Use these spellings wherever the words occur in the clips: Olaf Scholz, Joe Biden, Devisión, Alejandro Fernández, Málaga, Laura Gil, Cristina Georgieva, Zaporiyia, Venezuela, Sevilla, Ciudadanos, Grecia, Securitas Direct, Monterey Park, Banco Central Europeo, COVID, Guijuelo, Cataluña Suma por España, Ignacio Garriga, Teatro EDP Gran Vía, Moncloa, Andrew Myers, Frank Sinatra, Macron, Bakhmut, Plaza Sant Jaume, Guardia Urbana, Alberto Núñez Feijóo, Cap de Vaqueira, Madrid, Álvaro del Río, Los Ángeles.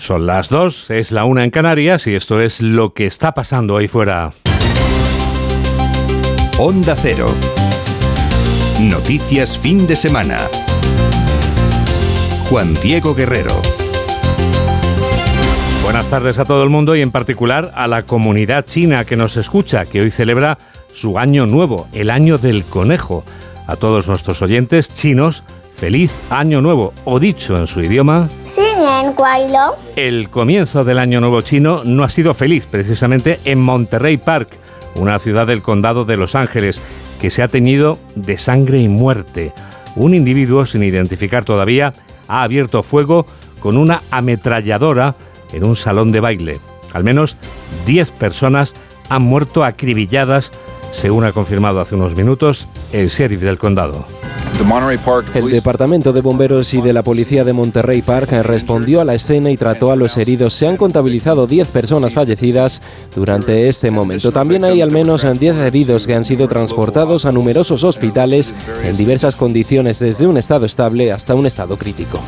Son las 2, es la 1 en Canarias y esto es lo que está pasando ahí fuera. Onda Cero. Noticias fin de semana. Juan Diego Guerrero. Buenas tardes a todo el mundo y en particular a la comunidad china que nos escucha, que hoy celebra su año nuevo, el año del conejo. A todos nuestros oyentes chinos, feliz año nuevo, o dicho en su idioma... El comienzo del Año Nuevo chino no ha sido feliz, precisamente en Monterey Park, una ciudad del condado de Los Ángeles, que se ha teñido de sangre y muerte. Un individuo, sin identificar todavía, ha abierto fuego con una ametralladora en un salón de baile. Al menos 10 personas han muerto acribilladas, según ha confirmado hace unos minutos el sheriff del condado. El Departamento de Bomberos y de la Policía de Monterey Park respondió a la escena y trató a los heridos. Se han contabilizado 10 personas fallecidas durante este momento. También hay al menos 10 heridos que han sido transportados a numerosos hospitales en diversas condiciones, desde un estado estable hasta un estado crítico.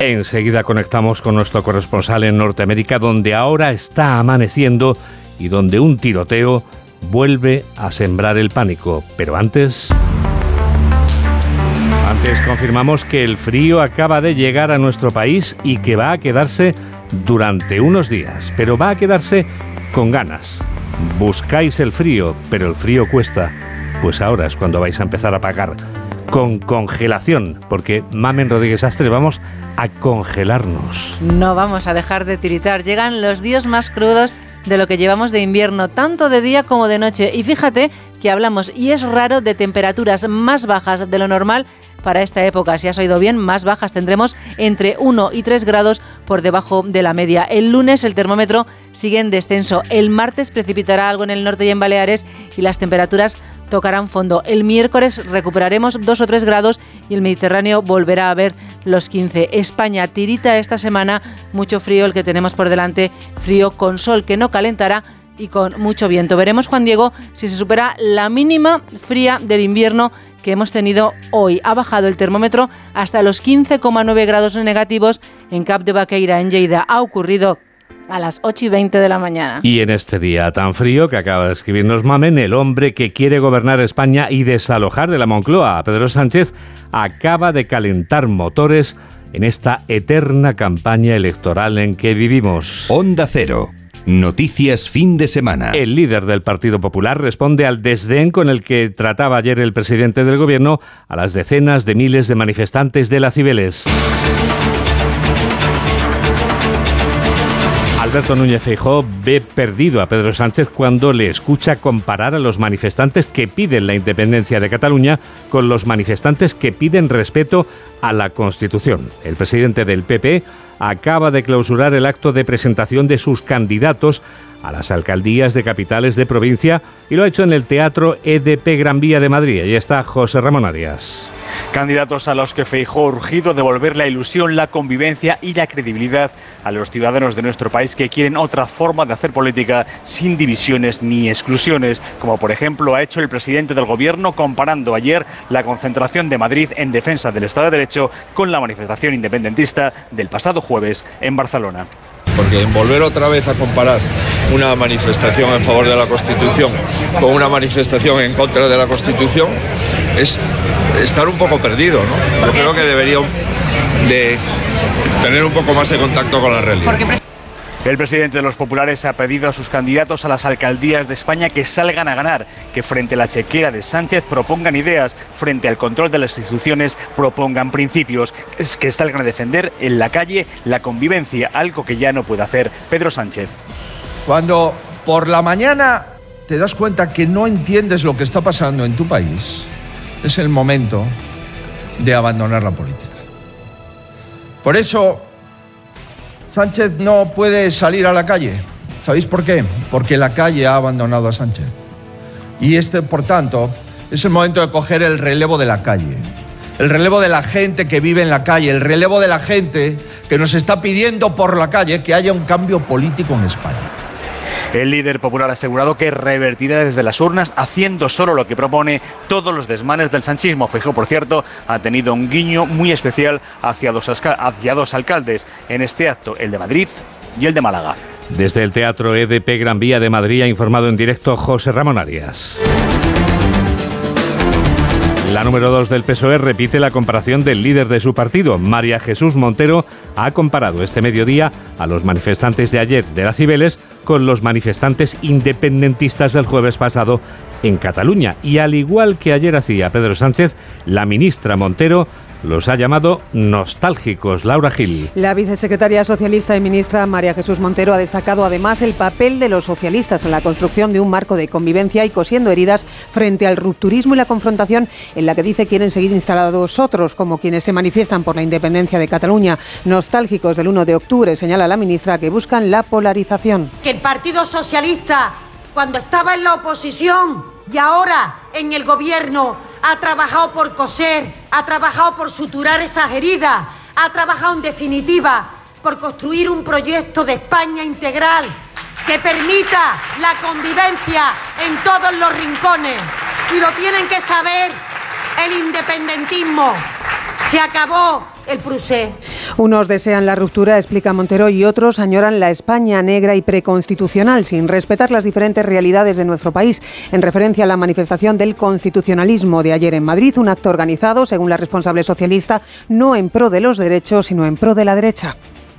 Enseguida conectamos con nuestro corresponsal en Norteamérica, donde ahora está amaneciendo y donde un tiroteo vuelve a sembrar el pánico. Pero antes confirmamos que el frío acaba de llegar a nuestro país y que va a quedarse durante unos días, pero va a quedarse con ganas. Buscáis el frío, pero el frío cuesta. Pues ahora es cuando vais a empezar a pagar. Con congelación, porque Mamen Rodríguez Sastre, vamos a congelarnos. No vamos a dejar de tiritar. Llegan los días más crudos de lo que llevamos de invierno, tanto de día como de noche. Y fíjate que hablamos, y es raro, de temperaturas más bajas de lo normal para esta época. Si has oído bien, más bajas, tendremos entre 1 y 3 grados por debajo de la media. El lunes el termómetro sigue en descenso. El martes precipitará algo en el norte y en Baleares y las temperaturas tocarán fondo. El miércoles recuperaremos 2 o 3 grados y el Mediterráneo volverá a ver los 15. España tirita esta semana, mucho frío el que tenemos por delante, frío con sol que no calentará y con mucho viento. Veremos, Juan Diego, si se supera la mínima fría del invierno que hemos tenido hoy. Ha bajado el termómetro hasta los 15,9 grados negativos en Cap de Vaqueira, en Lleida. Ha ocurrido a las 8:20 de la mañana. Y en este día tan frío que acaba de escribirnos Mamen, el hombre que quiere gobernar España y desalojar de la Moncloa a Pedro Sánchez, acaba de calentar motores en esta eterna campaña electoral en que vivimos. Onda Cero. Noticias fin de semana. El líder del Partido Popular responde al desdén con el que trataba ayer el presidente del gobierno a las decenas de miles de manifestantes de la Cibeles. Alberto Núñez Feijóo ve perdido a Pedro Sánchez cuando le escucha comparar a los manifestantes que piden la independencia de Cataluña con los manifestantes que piden respeto a la Constitución. El presidente del PP acaba de clausurar el acto de presentación de sus candidatos a las alcaldías de capitales de provincia y lo ha hecho en el Teatro EDP Gran Vía de Madrid. Ahí está José Ramón Arias. Candidatos a los que Feijóo ha urgido devolver la ilusión, la convivencia y la credibilidad a los ciudadanos de nuestro país que quieren otra forma de hacer política sin divisiones ni exclusiones, como por ejemplo ha hecho el presidente del gobierno comparando ayer la concentración de Madrid en defensa del Estado de Derecho con la manifestación independentista del pasado jueves en Barcelona. Porque volver otra vez a comparar una manifestación en favor de la Constitución con una manifestación en contra de la Constitución es estar un poco perdido, ¿no? Yo creo que debería de tener un poco más de contacto con la realidad. El presidente de los populares ha pedido a sus candidatos a las alcaldías de España que salgan a ganar, que frente a la chequera de Sánchez propongan ideas, frente al control de las instituciones propongan principios, que salgan a defender en la calle la convivencia, algo que ya no puede hacer Pedro Sánchez. Cuando por la mañana te das cuenta que no entiendes lo que está pasando en tu país, es el momento de abandonar la política. Por eso Sánchez no puede salir a la calle. ¿Sabéis por qué? Porque la calle ha abandonado a Sánchez. Y por tanto, es el momento de coger el relevo de la calle. El relevo de la gente que vive en la calle. El relevo de la gente que nos está pidiendo por la calle que haya un cambio político en España. El líder popular ha asegurado que revertirá desde las urnas, haciendo solo lo que propone, todos los desmanes del sanchismo. Feijóo, por cierto, ha tenido un guiño muy especial hacia dos alcaldes en este acto, el de Madrid y el de Málaga. Desde el Teatro EDP Gran Vía de Madrid ha informado en directo José Ramón Arias. La número 2 del PSOE repite la comparación del líder de su partido. María Jesús Montero ha comparado este mediodía a los manifestantes de ayer de la Cibeles con los manifestantes independentistas del jueves pasado en Cataluña. Y al igual que ayer hacía Pedro Sánchez, la ministra Montero los ha llamado nostálgicos. Laura Gil. La vicesecretaria socialista y ministra María Jesús Montero ha destacado además el papel de los socialistas en la construcción de un marco de convivencia y cosiendo heridas frente al rupturismo y la confrontación en la que dice quieren seguir instalados otros, como quienes se manifiestan por la independencia de Cataluña. Nostálgicos del 1 de octubre, señala la ministra, que buscan la polarización. Que el Partido Socialista, cuando estaba en la oposición y ahora en el gobierno, ha trabajado por coser, ha trabajado por suturar esas heridas, ha trabajado en definitiva por construir un proyecto de España integral que permita la convivencia en todos los rincones. Y lo tienen que saber, el independentismo se acabó. El Prusé. Unos desean la ruptura, explica Montero, y otros añoran la España negra y preconstitucional, sin respetar las diferentes realidades de nuestro país. En referencia a la manifestación del constitucionalismo de ayer en Madrid, un acto organizado, según la responsable socialista, no en pro de los derechos, sino en pro de la derecha.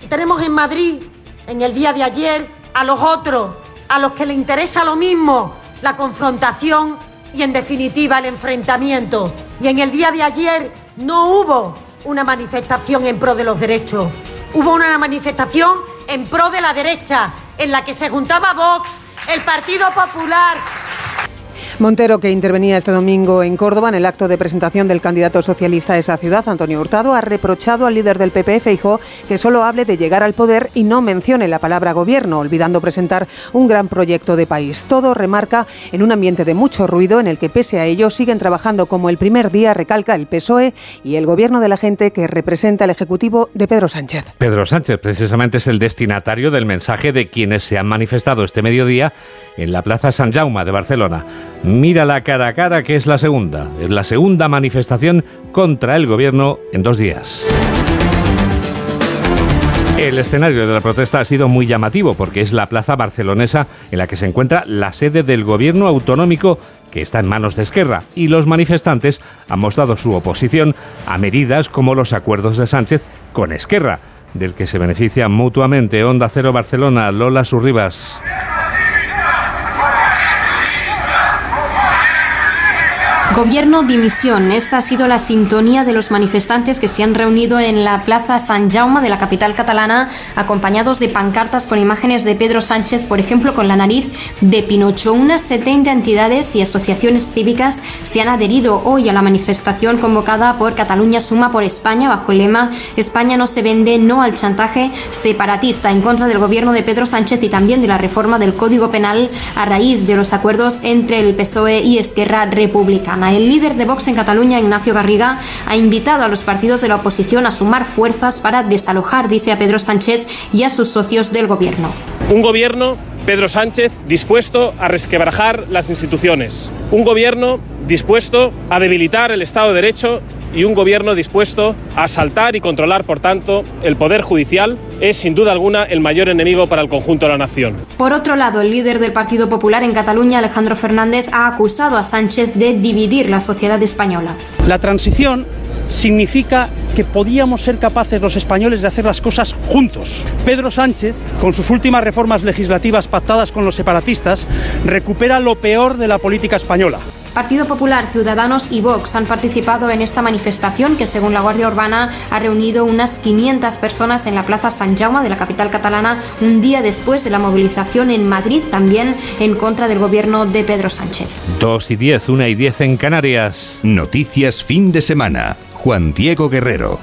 Tenemos en Madrid, en el día de ayer, a los otros, a los que les interesa lo mismo, la confrontación y, en definitiva, el enfrentamiento. Y en el día de ayer no hubo una manifestación en pro de los derechos. Hubo una manifestación en pro de la derecha, en la que se juntaba Vox, el Partido Popular. Montero, que intervenía este domingo en Córdoba en el acto de presentación del candidato socialista a esa ciudad, Antonio Hurtado, ha reprochado al líder del PP, Feijóo, que solo hable de llegar al poder y no mencione la palabra gobierno, olvidando presentar un gran proyecto de país. Todo, remarca, en un ambiente de mucho ruido en el que, pese a ello, siguen trabajando como el primer día, recalca, el PSOE y el gobierno de la gente que representa el Ejecutivo de Pedro Sánchez. Pedro Sánchez, precisamente, es el destinatario del mensaje de quienes se han manifestado este mediodía en la Plaza Sant Jaume de Barcelona. Mírala cara a cara, que es la segunda manifestación contra el gobierno en 2 días. El escenario de la protesta ha sido muy llamativo porque es la plaza barcelonesa en la que se encuentra la sede del gobierno autonómico, que está en manos de Esquerra, y los manifestantes han mostrado su oposición a medidas como los acuerdos de Sánchez con Esquerra, del que se benefician mutuamente. Onda Cero Barcelona, Lola Surribas. Gobierno, dimisión. Esta ha sido la sintonía de los manifestantes que se han reunido en la Plaza Sant Jaume de la capital catalana, acompañados de pancartas con imágenes de Pedro Sánchez, por ejemplo, con la nariz de Pinocho. Unas 70 entidades y asociaciones cívicas se han adherido hoy a la manifestación convocada por Cataluña Suma por España, bajo el lema España no se vende, no al chantaje separatista, en contra del gobierno de Pedro Sánchez y también de la reforma del Código Penal a raíz de los acuerdos entre el PSOE y Esquerra Republicana. El líder de Vox en Cataluña, Ignacio Garriga, ha invitado a los partidos de la oposición a sumar fuerzas para desalojar, dice, a Pedro Sánchez y a sus socios del gobierno. Un gobierno, Pedro Sánchez, dispuesto a resquebrajar las instituciones. Un gobierno dispuesto a debilitar el Estado de Derecho y un gobierno dispuesto a asaltar y controlar, por tanto, el Poder Judicial, es sin duda alguna el mayor enemigo para el conjunto de la nación. Por otro lado, el líder del Partido Popular en Cataluña, Alejandro Fernández, ha acusado a Sánchez de dividir la sociedad española. La transición significa que podíamos ser capaces los españoles de hacer las cosas juntos. Pedro Sánchez, con sus últimas reformas legislativas pactadas con los separatistas, recupera lo peor de la política española. Partido Popular, Ciudadanos y Vox han participado en esta manifestación que, según la Guardia Urbana, ha reunido unas 500 personas en la Plaza Sant Jaume de la capital catalana, un día después de la movilización en Madrid, también en contra del gobierno de Pedro Sánchez. 2:10, 1:10 en Canarias. Noticias fin de semana. Juan Diego Guerrero.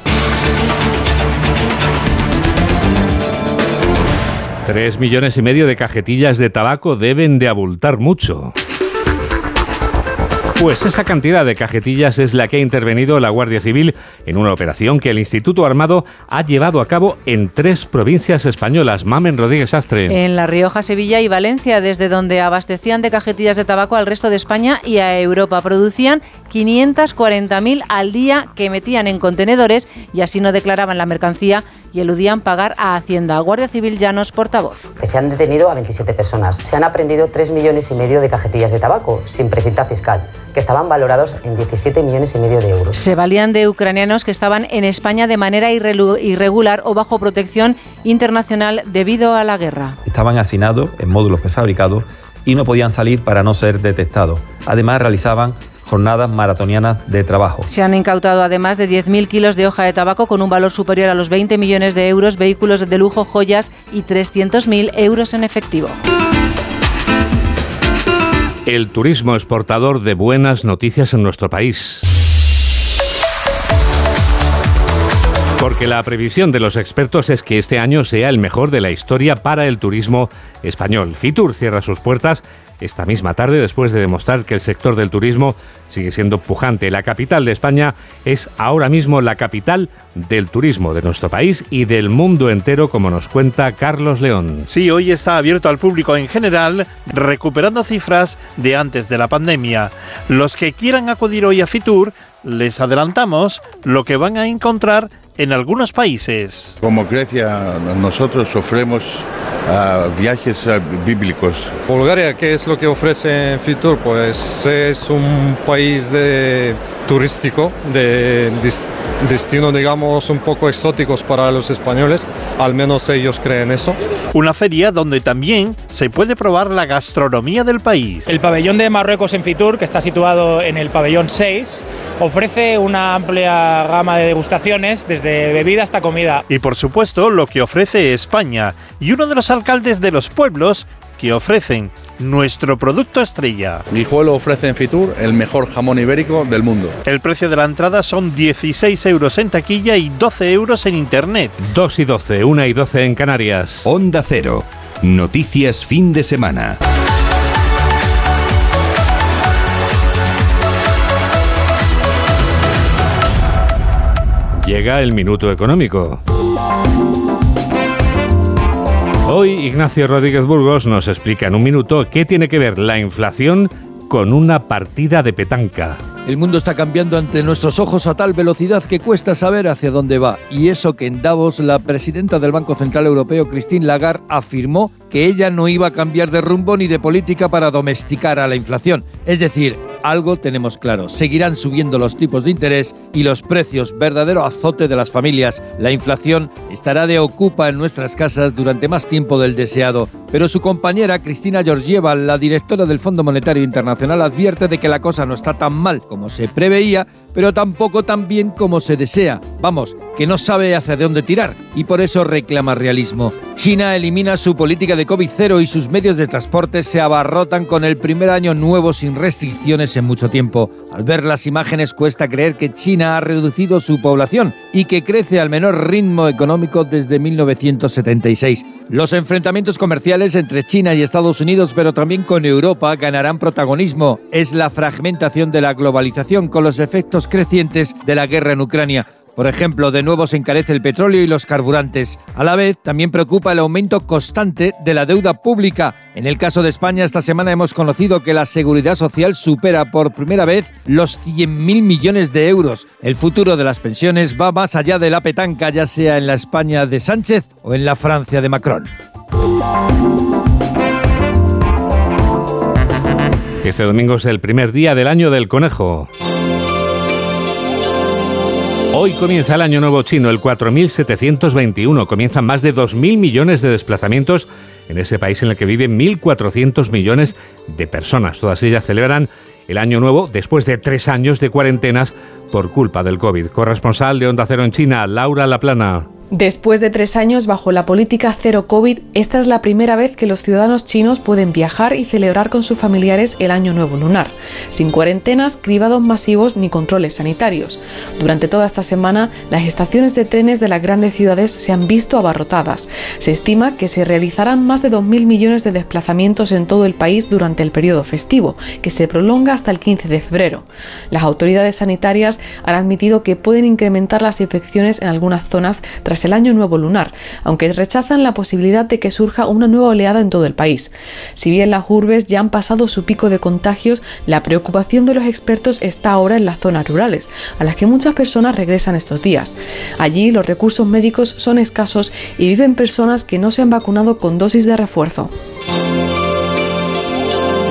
3,5 millones de cajetillas de tabaco deben de abultar mucho. Pues esa cantidad de cajetillas es la que ha intervenido la Guardia Civil en una operación que el Instituto Armado ha llevado a cabo en 3 provincias españolas. Mamen Rodríguez Sastre. En La Rioja, Sevilla y Valencia, desde donde abastecían de cajetillas de tabaco al resto de España y a Europa. Producían 540.000 al día que metían en contenedores y así no declaraban la mercancía y eludían pagar a Hacienda. Guardia Civil Llanos, portavoz. Se han detenido a 27 personas. Se han aprendido 3,5 millones de cajetillas de tabaco sin precinta fiscal, que estaban valorados en 17,5 millones de euros. Se valían de ucranianos que estaban en España de manera irregular o bajo protección internacional debido a la guerra. Estaban hacinados en módulos prefabricados y no podían salir para no ser detectados. Además, realizaban jornadas maratonianas de trabajo. Se han incautado además de 10.000 kilos de hoja de tabaco con un valor superior a los 20 millones de euros, vehículos de lujo, joyas y 300.000 euros en efectivo. El turismo es portador de buenas noticias en nuestro país, porque la previsión de los expertos es que este año sea el mejor de la historia para el turismo español. FITUR cierra sus puertas esta misma tarde después de demostrar que el sector del turismo sigue siendo pujante. La capital de España es ahora mismo la capital del turismo de nuestro país y del mundo entero, como nos cuenta Carlos León. Sí, hoy está abierto al público en general, recuperando cifras de antes de la pandemia. Los que quieran acudir hoy a FITUR, les adelantamos lo que van a encontrar en algunos países. Como Grecia, nosotros ofrecemos viajes bíblicos. Bulgaria, ¿qué es lo que ofrece FITUR? Pues es un país turístico, de destino, digamos, un poco exóticos para los españoles. Al menos ellos creen eso. Una feria donde también se puede probar la gastronomía del país. El pabellón de Marruecos en FITUR, que está situado en el pabellón 6, ofrece una amplia gama de degustaciones, desde bebida hasta comida. Y por supuesto, lo que ofrece España y uno de los alcaldes de los pueblos que ofrecen nuestro producto estrella. Guijuelo ofrece en FITUR el mejor jamón ibérico del mundo. El precio de la entrada son 16 euros en taquilla y 12 euros en internet. 2 y 12, 1 y 12 en Canarias. Onda Cero, noticias fin de semana. Llega el Minuto Económico. Hoy Ignacio Rodríguez Burgos nos explica en un minuto qué tiene que ver la inflación con una partida de petanca. El mundo está cambiando ante nuestros ojos a tal velocidad que cuesta saber hacia dónde va. Y eso que en Davos la presidenta del Banco Central Europeo, Christine Lagarde, afirmó que ella no iba a cambiar de rumbo ni de política para domesticar a la inflación. Es decir, algo tenemos claro, seguirán subiendo los tipos de interés y los precios, verdadero azote de las familias. La inflación estará de ocupa en nuestras casas durante más tiempo del deseado. Pero su compañera Cristina Georgieva, la directora del Fondo Monetario Internacional, advierte de que la cosa no está tan mal como se preveía, pero tampoco tan bien como se desea. Vamos, que no sabe hacia de dónde tirar y por eso reclama realismo. China elimina su política de COVID cero y sus medios de transporte se abarrotan con el primer año nuevo sin restricciones en mucho tiempo. Al ver las imágenes cuesta creer que China ha reducido su población y que crece al menor ritmo económico desde 1976. Los enfrentamientos comerciales entre China y Estados Unidos, pero también con Europa, ganarán protagonismo. Es la fragmentación de la globalización con los efectos crecientes de la guerra en Ucrania. Por ejemplo, de nuevo se encarece el petróleo y los carburantes. A la vez, también preocupa el aumento constante de la deuda pública. En el caso de España, esta semana hemos conocido que la Seguridad Social supera por primera vez los 100.000 millones de euros. El futuro de las pensiones va más allá de la petanca, ya sea en la España de Sánchez o en la Francia de Macron. Este domingo es el primer día del año del conejo. Hoy comienza el Año Nuevo Chino, el 4721. Comienzan más de 2.000 millones de desplazamientos en ese país en el que viven 1.400 millones de personas. Todas ellas celebran el Año Nuevo después de 3 años de cuarentenas por culpa del COVID. Corresponsal de Onda Cero en China, Laura Laplana. Después de 3 años bajo la política cero COVID, esta es la primera vez que los ciudadanos chinos pueden viajar y celebrar con sus familiares el Año Nuevo Lunar, sin cuarentenas, cribados masivos ni controles sanitarios. Durante toda esta semana, las estaciones de trenes de las grandes ciudades se han visto abarrotadas. Se estima que se realizarán más de 2.000 millones de desplazamientos en todo el país durante el periodo festivo, que se prolonga hasta el 15 de febrero. Las autoridades sanitarias han admitido que pueden incrementar las infecciones en algunas zonas tras el Año Nuevo Lunar, aunque rechazan la posibilidad de que surja una nueva oleada en todo el país. Si bien las urbes ya han pasado su pico de contagios, la preocupación de los expertos está ahora en las zonas rurales, a las que muchas personas regresan estos días. Allí los recursos médicos son escasos y viven personas que no se han vacunado con dosis de refuerzo.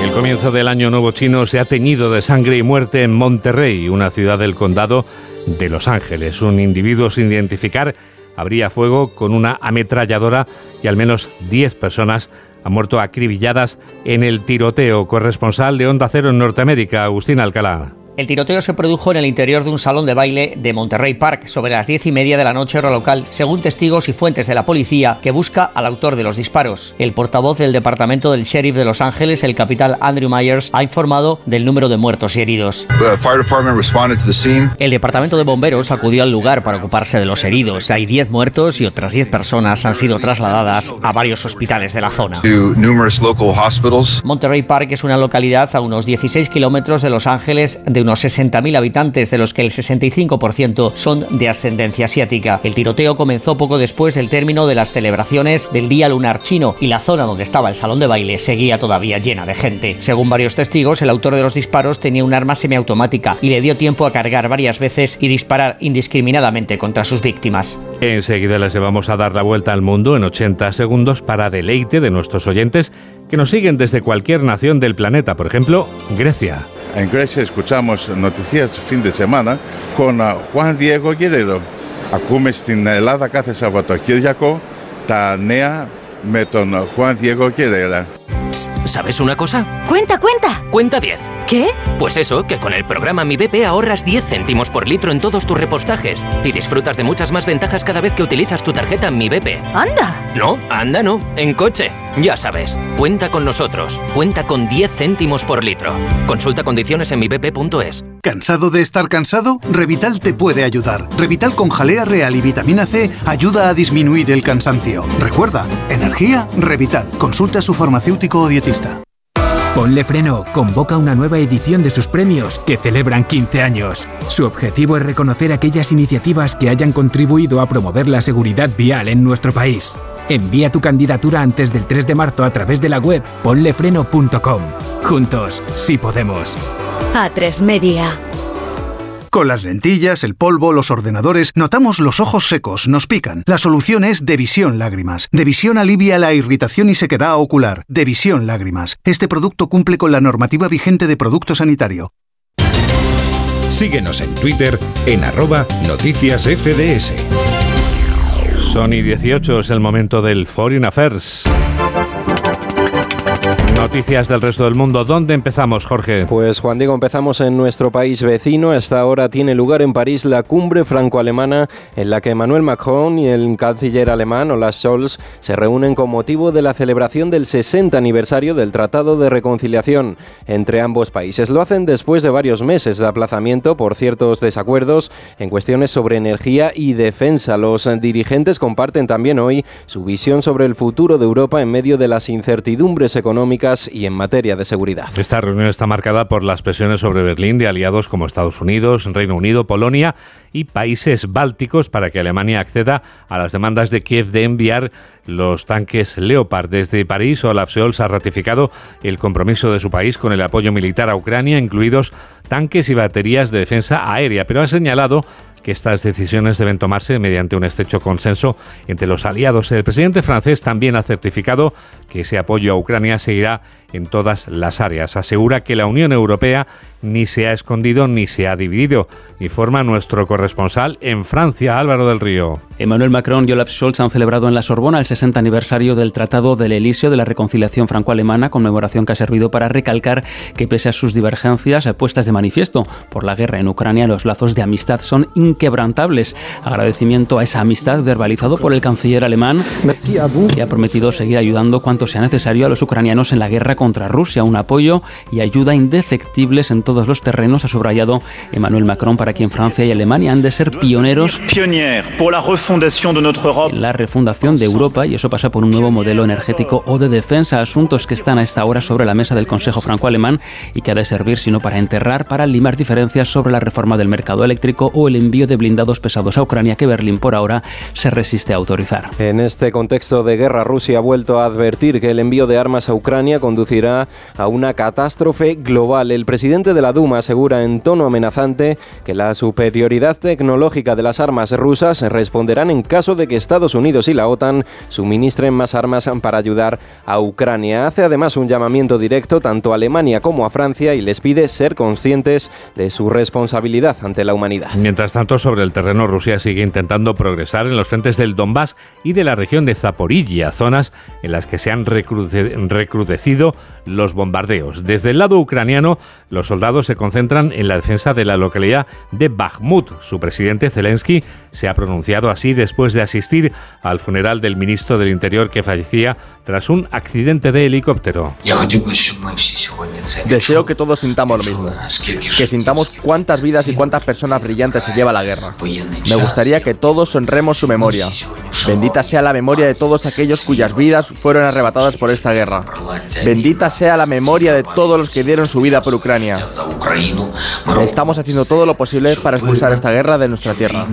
El comienzo del Año Nuevo chino se ha teñido de sangre y muerte en Monterey, una ciudad del condado de Los Ángeles. Un individuo sin identificar abría fuego con una ametralladora y al menos 10 personas han muerto acribilladas en el tiroteo. Corresponsal de Onda Cero en Norteamérica, Agustín Alcalá. El tiroteo se produjo en el interior de un salón de baile de Monterey Park sobre las 10:30 de la noche hora local, según testigos y fuentes de la policía, que busca al autor de los disparos. El portavoz del departamento del sheriff de Los Ángeles, el capitán Andrew Myers, ha informado del número de muertos y heridos. El departamento de bomberos acudió al lugar para ocuparse de los heridos. Hay 10 muertos y otras 10 personas han sido trasladadas a varios hospitales de la zona. Monterey Park es una localidad a unos 16 kilómetros de Los Ángeles, de unos 60.000 habitantes, de los que el 65% son de ascendencia asiática. El tiroteo comenzó poco después del término de las celebraciones del Día Lunar Chino y la zona donde estaba el salón de baile seguía todavía llena de gente. Según varios testigos, el autor de los disparos tenía un arma semiautomática y le dio tiempo a cargar varias veces y disparar indiscriminadamente contra sus víctimas. Enseguida les vamos a dar la vuelta al mundo en 80 segundos para deleite de nuestros oyentes que nos siguen desde cualquier nación del planeta, por ejemplo, Grecia. En Grecia escuchamos noticias fin de semana con Juan Diego Guerrero. Ακούμε στην Ελλάδα κάθε Σαββατοκύριακο τα νέα με τον Juan Diego Guerrero. ¿Sabes una cosa? ¡Cuenta, cuenta! Cuenta 10. ¿Qué? Pues eso, que con el programa Mi BP ahorras 10 céntimos por litro en todos tus repostajes y disfrutas de muchas más ventajas cada vez que utilizas tu tarjeta Mi BP. ¡Anda! No, anda no, en coche. Ya sabes, cuenta con nosotros. Cuenta con 10 céntimos por litro. Consulta condiciones en mibp.es. ¿Cansado de estar cansado? Revital te puede ayudar. Revital con jalea real y vitamina C ayuda a disminuir el cansancio. Recuerda, energía, Revital. Consulta a su farmacéutico o dietista. Ponle Freno convoca una nueva edición de sus premios que celebran 15 años. Su objetivo es reconocer aquellas iniciativas que hayan contribuido a promover la seguridad vial en nuestro país. Envía tu candidatura antes del 3 de marzo a través de la web ponlefreno.com. Juntos, sí podemos. A3 Media. Con las lentillas, el polvo, los ordenadores, notamos los ojos secos, nos pican. La solución es Devisión Lágrimas. Devisión alivia la irritación y sequedad ocular. Devisión Lágrimas. Este producto cumple con la normativa vigente de producto sanitario. Síguenos en Twitter en @noticiasfds. Son y 18, es el momento del Foreign Affairs. Noticias del resto del mundo. ¿Dónde empezamos, Jorge? Pues, Juan Diego, empezamos en nuestro país vecino. Hasta ahora tiene lugar en París la cumbre franco-alemana en la que Emmanuel Macron y el canciller alemán Olaf Scholz se reúnen con motivo de la celebración del 60 aniversario del Tratado de Reconciliación entre ambos países. Lo hacen después de varios meses de aplazamiento por ciertos desacuerdos en cuestiones sobre energía y defensa. Los dirigentes comparten también hoy su visión sobre el futuro de Europa en medio de las incertidumbres económicas y en materia de seguridad. Esta reunión está marcada por las presiones sobre Berlín de aliados como Estados Unidos, Reino Unido, Polonia y países bálticos para que Alemania acceda a las demandas de Kiev de enviar los tanques Leopard. Desde París, Olaf Scholz ha ratificado el compromiso de su país con el apoyo militar a Ucrania, incluidos tanques y baterías de defensa aérea, pero ha señalado que estas decisiones deben tomarse mediante un estrecho consenso entre los aliados. El presidente francés también ha certificado que ese apoyo a Ucrania seguirá en todas las áreas. Asegura que la Unión Europea ni se ha escondido ni se ha dividido. Informa nuestro corresponsal en Francia, Álvaro del Río. Emmanuel Macron y Olaf Scholz han celebrado en la Sorbona el 60 aniversario del Tratado del Elíseo de la Reconciliación Franco-Alemana, conmemoración que ha servido para recalcar que pese a sus divergencias puestas de manifiesto por la guerra en Ucrania, los lazos de amistad son inquebrantables. Agradecimiento a esa amistad verbalizado por el canciller alemán, que ha prometido seguir ayudando cuanto sea necesario a los ucranianos en la guerra contra Rusia, un apoyo y ayuda indefectibles en todos los terrenos, ha subrayado Emmanuel Macron, para quien Francia y Alemania han de ser pioneros en la refundación de Europa, y eso pasa por un nuevo modelo energético o de defensa, asuntos que están a esta hora sobre la mesa del Consejo Franco-Alemán y que ha de servir, si no para enterrar, para limar diferencias sobre la reforma del mercado eléctrico o el envío de blindados pesados a Ucrania, que Berlín por ahora se resiste a autorizar. En este contexto de guerra, Rusia ha vuelto a advertir que el envío de armas a Ucrania conducirá a una catástrofe global. El presidente de la Duma asegura en tono amenazante que la superioridad tecnológica de las armas rusas responderán en caso de que Estados Unidos y la OTAN suministren más armas para ayudar a Ucrania. Hace además un llamamiento directo tanto a Alemania como a Francia y les pide ser conscientes de su responsabilidad ante la humanidad. Mientras tanto, sobre el terreno, Rusia sigue intentando progresar en los frentes del Donbass y de la región de Zaporiyia, zonas en las que se han recrudecido los bombardeos. Desde el lado ucraniano, los soldados se concentran en la defensa de la localidad de Bakhmut. Su presidente Zelensky se ha pronunciado así después de asistir al funeral del ministro del Interior, que fallecía tras un accidente de helicóptero. Deseo que todos sintamos lo mismo, que sintamos cuántas vidas y cuántas personas brillantes se lleva la guerra. Me gustaría que todos honremos su memoria. Bendita sea la memoria de todos aquellos cuyas vidas fueron arrebatadas por esta guerra. Bendita sea la memoria de todos los que dieron su vida por Ucrania. Estamos haciendo todo lo posible para expulsar esta guerra de nuestra tierra.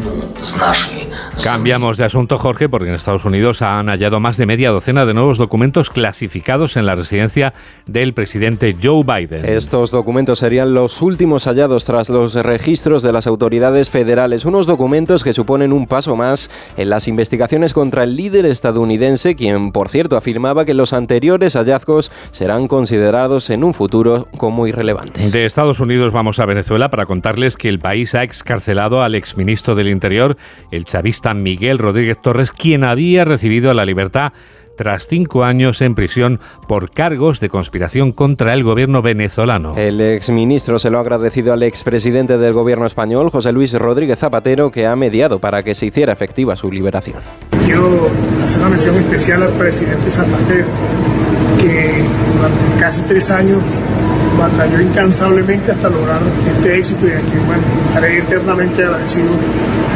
Cambiamos de asunto, Jorge, porque en Estados Unidos han hallado más de media docena de nuevos documentos clasificados en la residencia del presidente Joe Biden. Estos documentos serían los últimos hallados tras los registros de las autoridades federales. Unos documentos que suponen un paso más en las investigaciones contra el líder estadounidense, quien, por cierto, afirmaba que los anteriores hallazgos serán considerados en un futuro como irrelevantes. De Estados Unidos vamos a Venezuela para contarles que el país ha excarcelado al exministro del Interior, el chavista Miguel Rodríguez Torres, quien había recibido la libertad tras 5 años en prisión por cargos de conspiración contra el gobierno venezolano. El exministro se lo ha agradecido al expresidente del gobierno español, José Luis Rodríguez Zapatero, que ha mediado para que se hiciera efectiva su liberación. Quiero hacer una mención especial al presidente Zapatero, que durante casi 3 años batalló incansablemente hasta lograr este éxito y a quien, bueno, estaré eternamente agradecido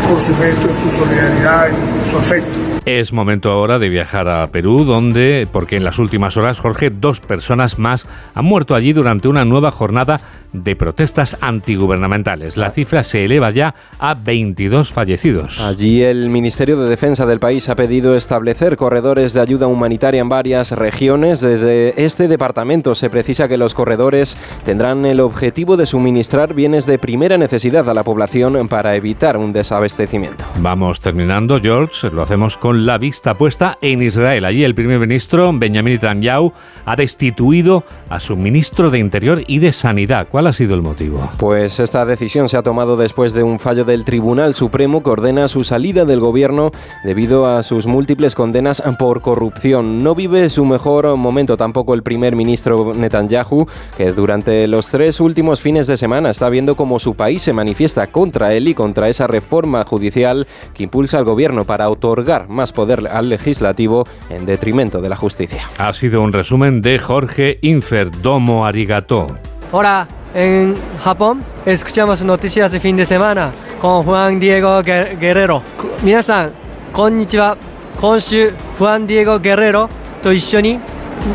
por su gesto, su solidaridad y su afecto. Es momento ahora de viajar a Perú, donde, porque en las últimas horas, Jorge, 2 personas más han muerto allí durante una nueva jornada de protestas antigubernamentales. La cifra se eleva ya a 22 fallecidos. Allí el Ministerio de Defensa del país ha pedido establecer corredores de ayuda humanitaria en varias regiones. Desde este departamento se precisa que los corredores tendrán el objetivo de suministrar bienes de primera necesidad a la población para evitar un desabastecimiento. Vamos terminando, George, lo hacemos con la vista puesta en Israel. Allí el primer ministro, Benjamin Netanyahu, ha destituido a su ministro de Interior y de Sanidad. ¿Cuál ha sido el motivo? Pues esta decisión se ha tomado después de un fallo del Tribunal Supremo que ordena su salida del gobierno debido a sus múltiples condenas por corrupción. No vive su mejor momento tampoco el primer ministro Netanyahu, que durante los 3 últimos fines de semana está viendo cómo su país se manifiesta contra él y contra esa reforma judicial que impulsa el gobierno para otorgar más poder al legislativo en detrimento de la justicia. Ha sido un resumen de Jorge Infer. Domo arigato. Hola, en Japón escuchamos noticias de fin de semana con Juan Diego Guerrero. Minasan, konnichiwa. Konshu, Juan Diego Guerrero to issho ni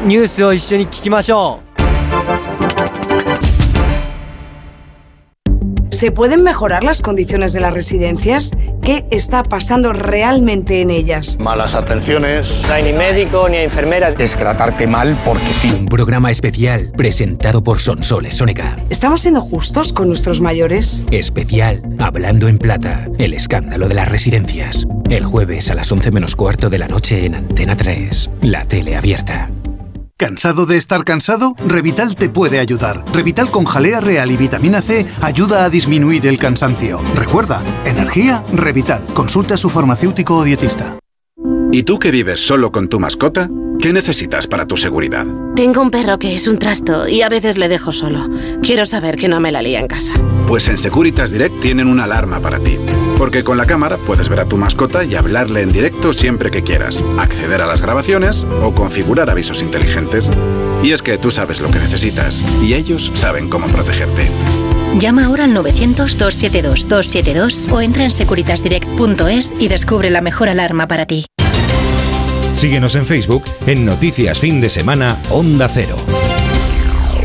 news o issho ni kikimashou. ¿Se pueden mejorar las condiciones de las residencias? ¿Qué está pasando realmente en ellas? Malas atenciones. No hay ni médico ni enfermera. Es tratarte mal porque sí. Un programa especial presentado por Sonsoles Sónica. ¿Estamos siendo justos con nuestros mayores? Especial Hablando en Plata, el escándalo de las residencias. El jueves a las 11:15 de la noche en Antena 3. La tele abierta. ¿Cansado de estar cansado? Revital te puede ayudar. Revital con jalea real y vitamina C ayuda a disminuir el cansancio. Recuerda, energía, Revital. Consulta a su farmacéutico o dietista. ¿Y tú que vives solo con tu mascota? ¿Qué necesitas para tu seguridad? Tengo un perro que es un trasto y a veces le dejo solo. Quiero saber que no me la lía en casa. Pues en Securitas Direct tienen una alarma para ti. Porque con la cámara puedes ver a tu mascota y hablarle en directo siempre que quieras, acceder a las grabaciones o configurar avisos inteligentes. Y es que tú sabes lo que necesitas y ellos saben cómo protegerte. Llama ahora al 900-272-272 o entra en securitasdirect.es y descubre la mejor alarma para ti. Síguenos en Facebook en Noticias Fin de Semana Onda Cero.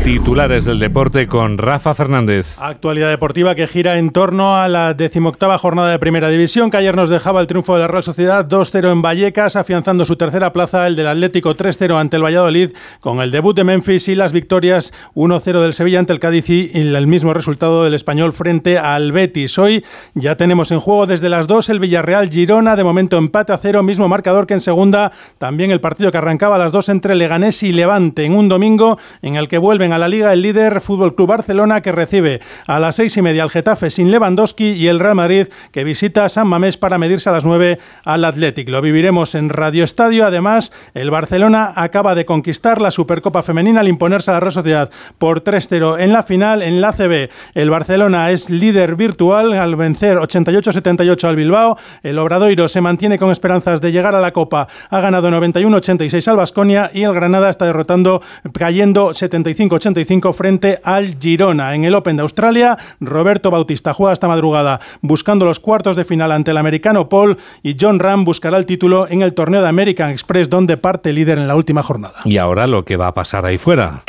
Titulares del deporte con Rafa Fernández. Actualidad deportiva que gira en torno a la 18ª jornada de Primera División, que ayer nos dejaba el triunfo de la Real Sociedad 2-0 en Vallecas, afianzando su tercera plaza, el del Atlético 3-0 ante el Valladolid, con el debut de Memphis, y las victorias 1-0 del Sevilla ante el Cádiz y el mismo resultado del Español frente al Betis. Hoy ya tenemos en juego desde las 2 el Villarreal-Girona, de momento empate a 0, mismo marcador que en segunda, también el partido que arrancaba a las 2 entre Leganés y Levante, en un domingo en el que vuelven a la Liga el líder Fútbol Club Barcelona, que recibe a las 6:30 al Getafe sin Lewandowski, y el Real Madrid, que visita San Mamés para medirse a las 9 al Athletic. Lo viviremos en Radio Estadio. Además, el Barcelona acaba de conquistar la Supercopa Femenina al imponerse a la Real Sociedad por 3-0 en la final. En la ACB, el Barcelona es líder virtual al vencer 88-78 al Bilbao. El Obradoiro se mantiene con esperanzas de llegar a la Copa. Ha ganado 91-86 al Baskonia, y el Granada está derrotando, cayendo 75-85 frente al Girona. En el Open de Australia, Roberto Bautista juega esta madrugada buscando los cuartos de final ante el americano Paul, y John Ram buscará el título en el torneo de American Express, donde parte líder en la última jornada. Y ahora lo que va a pasar ahí fuera.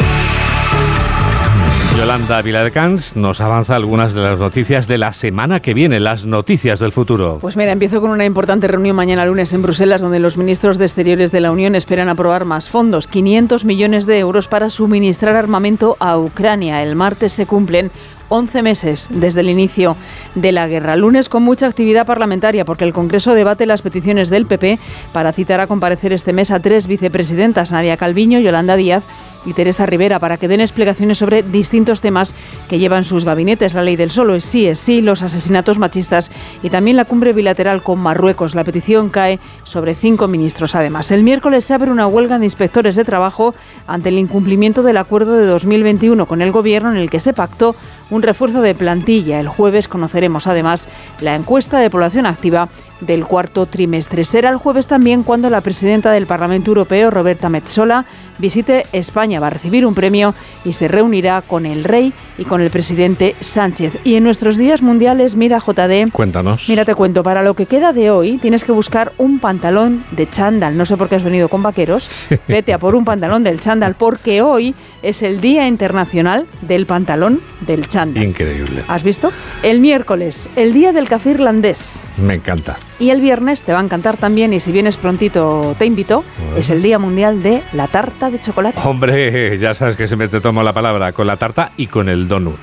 Yolanda Viladecans nos avanza algunas de las noticias de la semana que viene, las noticias del futuro. Pues mira, empiezo con una importante reunión mañana lunes en Bruselas, donde los ministros de Exteriores de la Unión esperan aprobar más fondos, 500 millones de euros para suministrar armamento a Ucrania. El martes se cumplen 11 meses desde el inicio de la guerra. Lunes con mucha actividad parlamentaria, porque el Congreso debate las peticiones del PP para citar a comparecer este mes a tres vicepresidentas, Nadia Calviño, Yolanda Díaz y Teresa Rivera, para que den explicaciones sobre distintos temas que llevan sus gabinetes: la ley del solo es sí, los asesinatos machistas y también la cumbre bilateral con Marruecos. La petición cae sobre 5 ministros. Además, el miércoles se abre una huelga de inspectores de trabajo ante el incumplimiento del acuerdo de 2021 con el Gobierno, en el que se pactó un refuerzo de plantilla. El jueves conoceremos además la encuesta de población activa del cuarto trimestre. Será el jueves también cuando la presidenta del Parlamento Europeo, Roberta Metsola, visite España. Va a recibir un premio y se reunirá con el rey y con el presidente Sánchez. Y en nuestros días mundiales, mira, JD... Cuéntanos. Mira, te cuento. Para lo que queda de hoy tienes que buscar un pantalón de chándal. No sé por qué has venido con vaqueros. Sí. Vete a por un pantalón del chándal, porque hoy es el Día Internacional del Pantalón del Chándal. Increíble. ¿Has visto? El miércoles, el Día del Café Irlandés. Me encanta. Y el viernes te va a encantar también, y si vienes prontito te invito, es el Día Mundial de la Tarta de Chocolate. Hombre, ya sabes que siempre te tomo la palabra con la tarta y con el donut.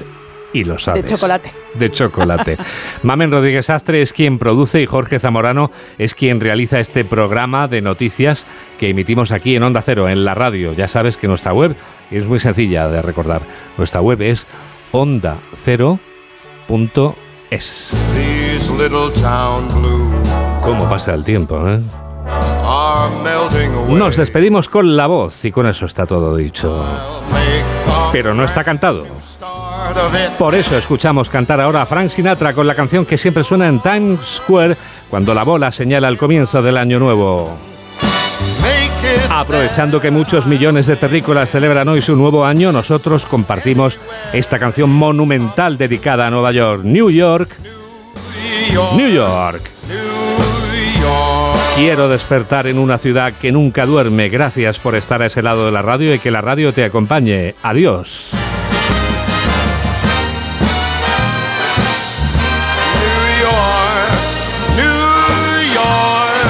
Y lo sabes. De chocolate. De chocolate. Mamen Rodríguez Sastre es quien produce y Jorge Zamorano es quien realiza este programa de noticias que emitimos aquí en Onda Cero, en la radio. Ya sabes que nuestra web es muy sencilla de recordar. Nuestra web es ondacero.es. ¿Cómo pasa el tiempo, eh? Nos despedimos con la voz, y con eso está todo dicho. Pero no está cantado. Por eso escuchamos cantar ahora a Frank Sinatra con la canción que siempre suena en Times Square cuando la bola señala el comienzo del año nuevo. Aprovechando que muchos millones de terrícolas celebran hoy su nuevo año, nosotros compartimos esta canción monumental dedicada a Nueva York. New York, New York. Quiero despertar en una ciudad que nunca duerme. Gracias por estar a ese lado de la radio y que la radio te acompañe. Adiós.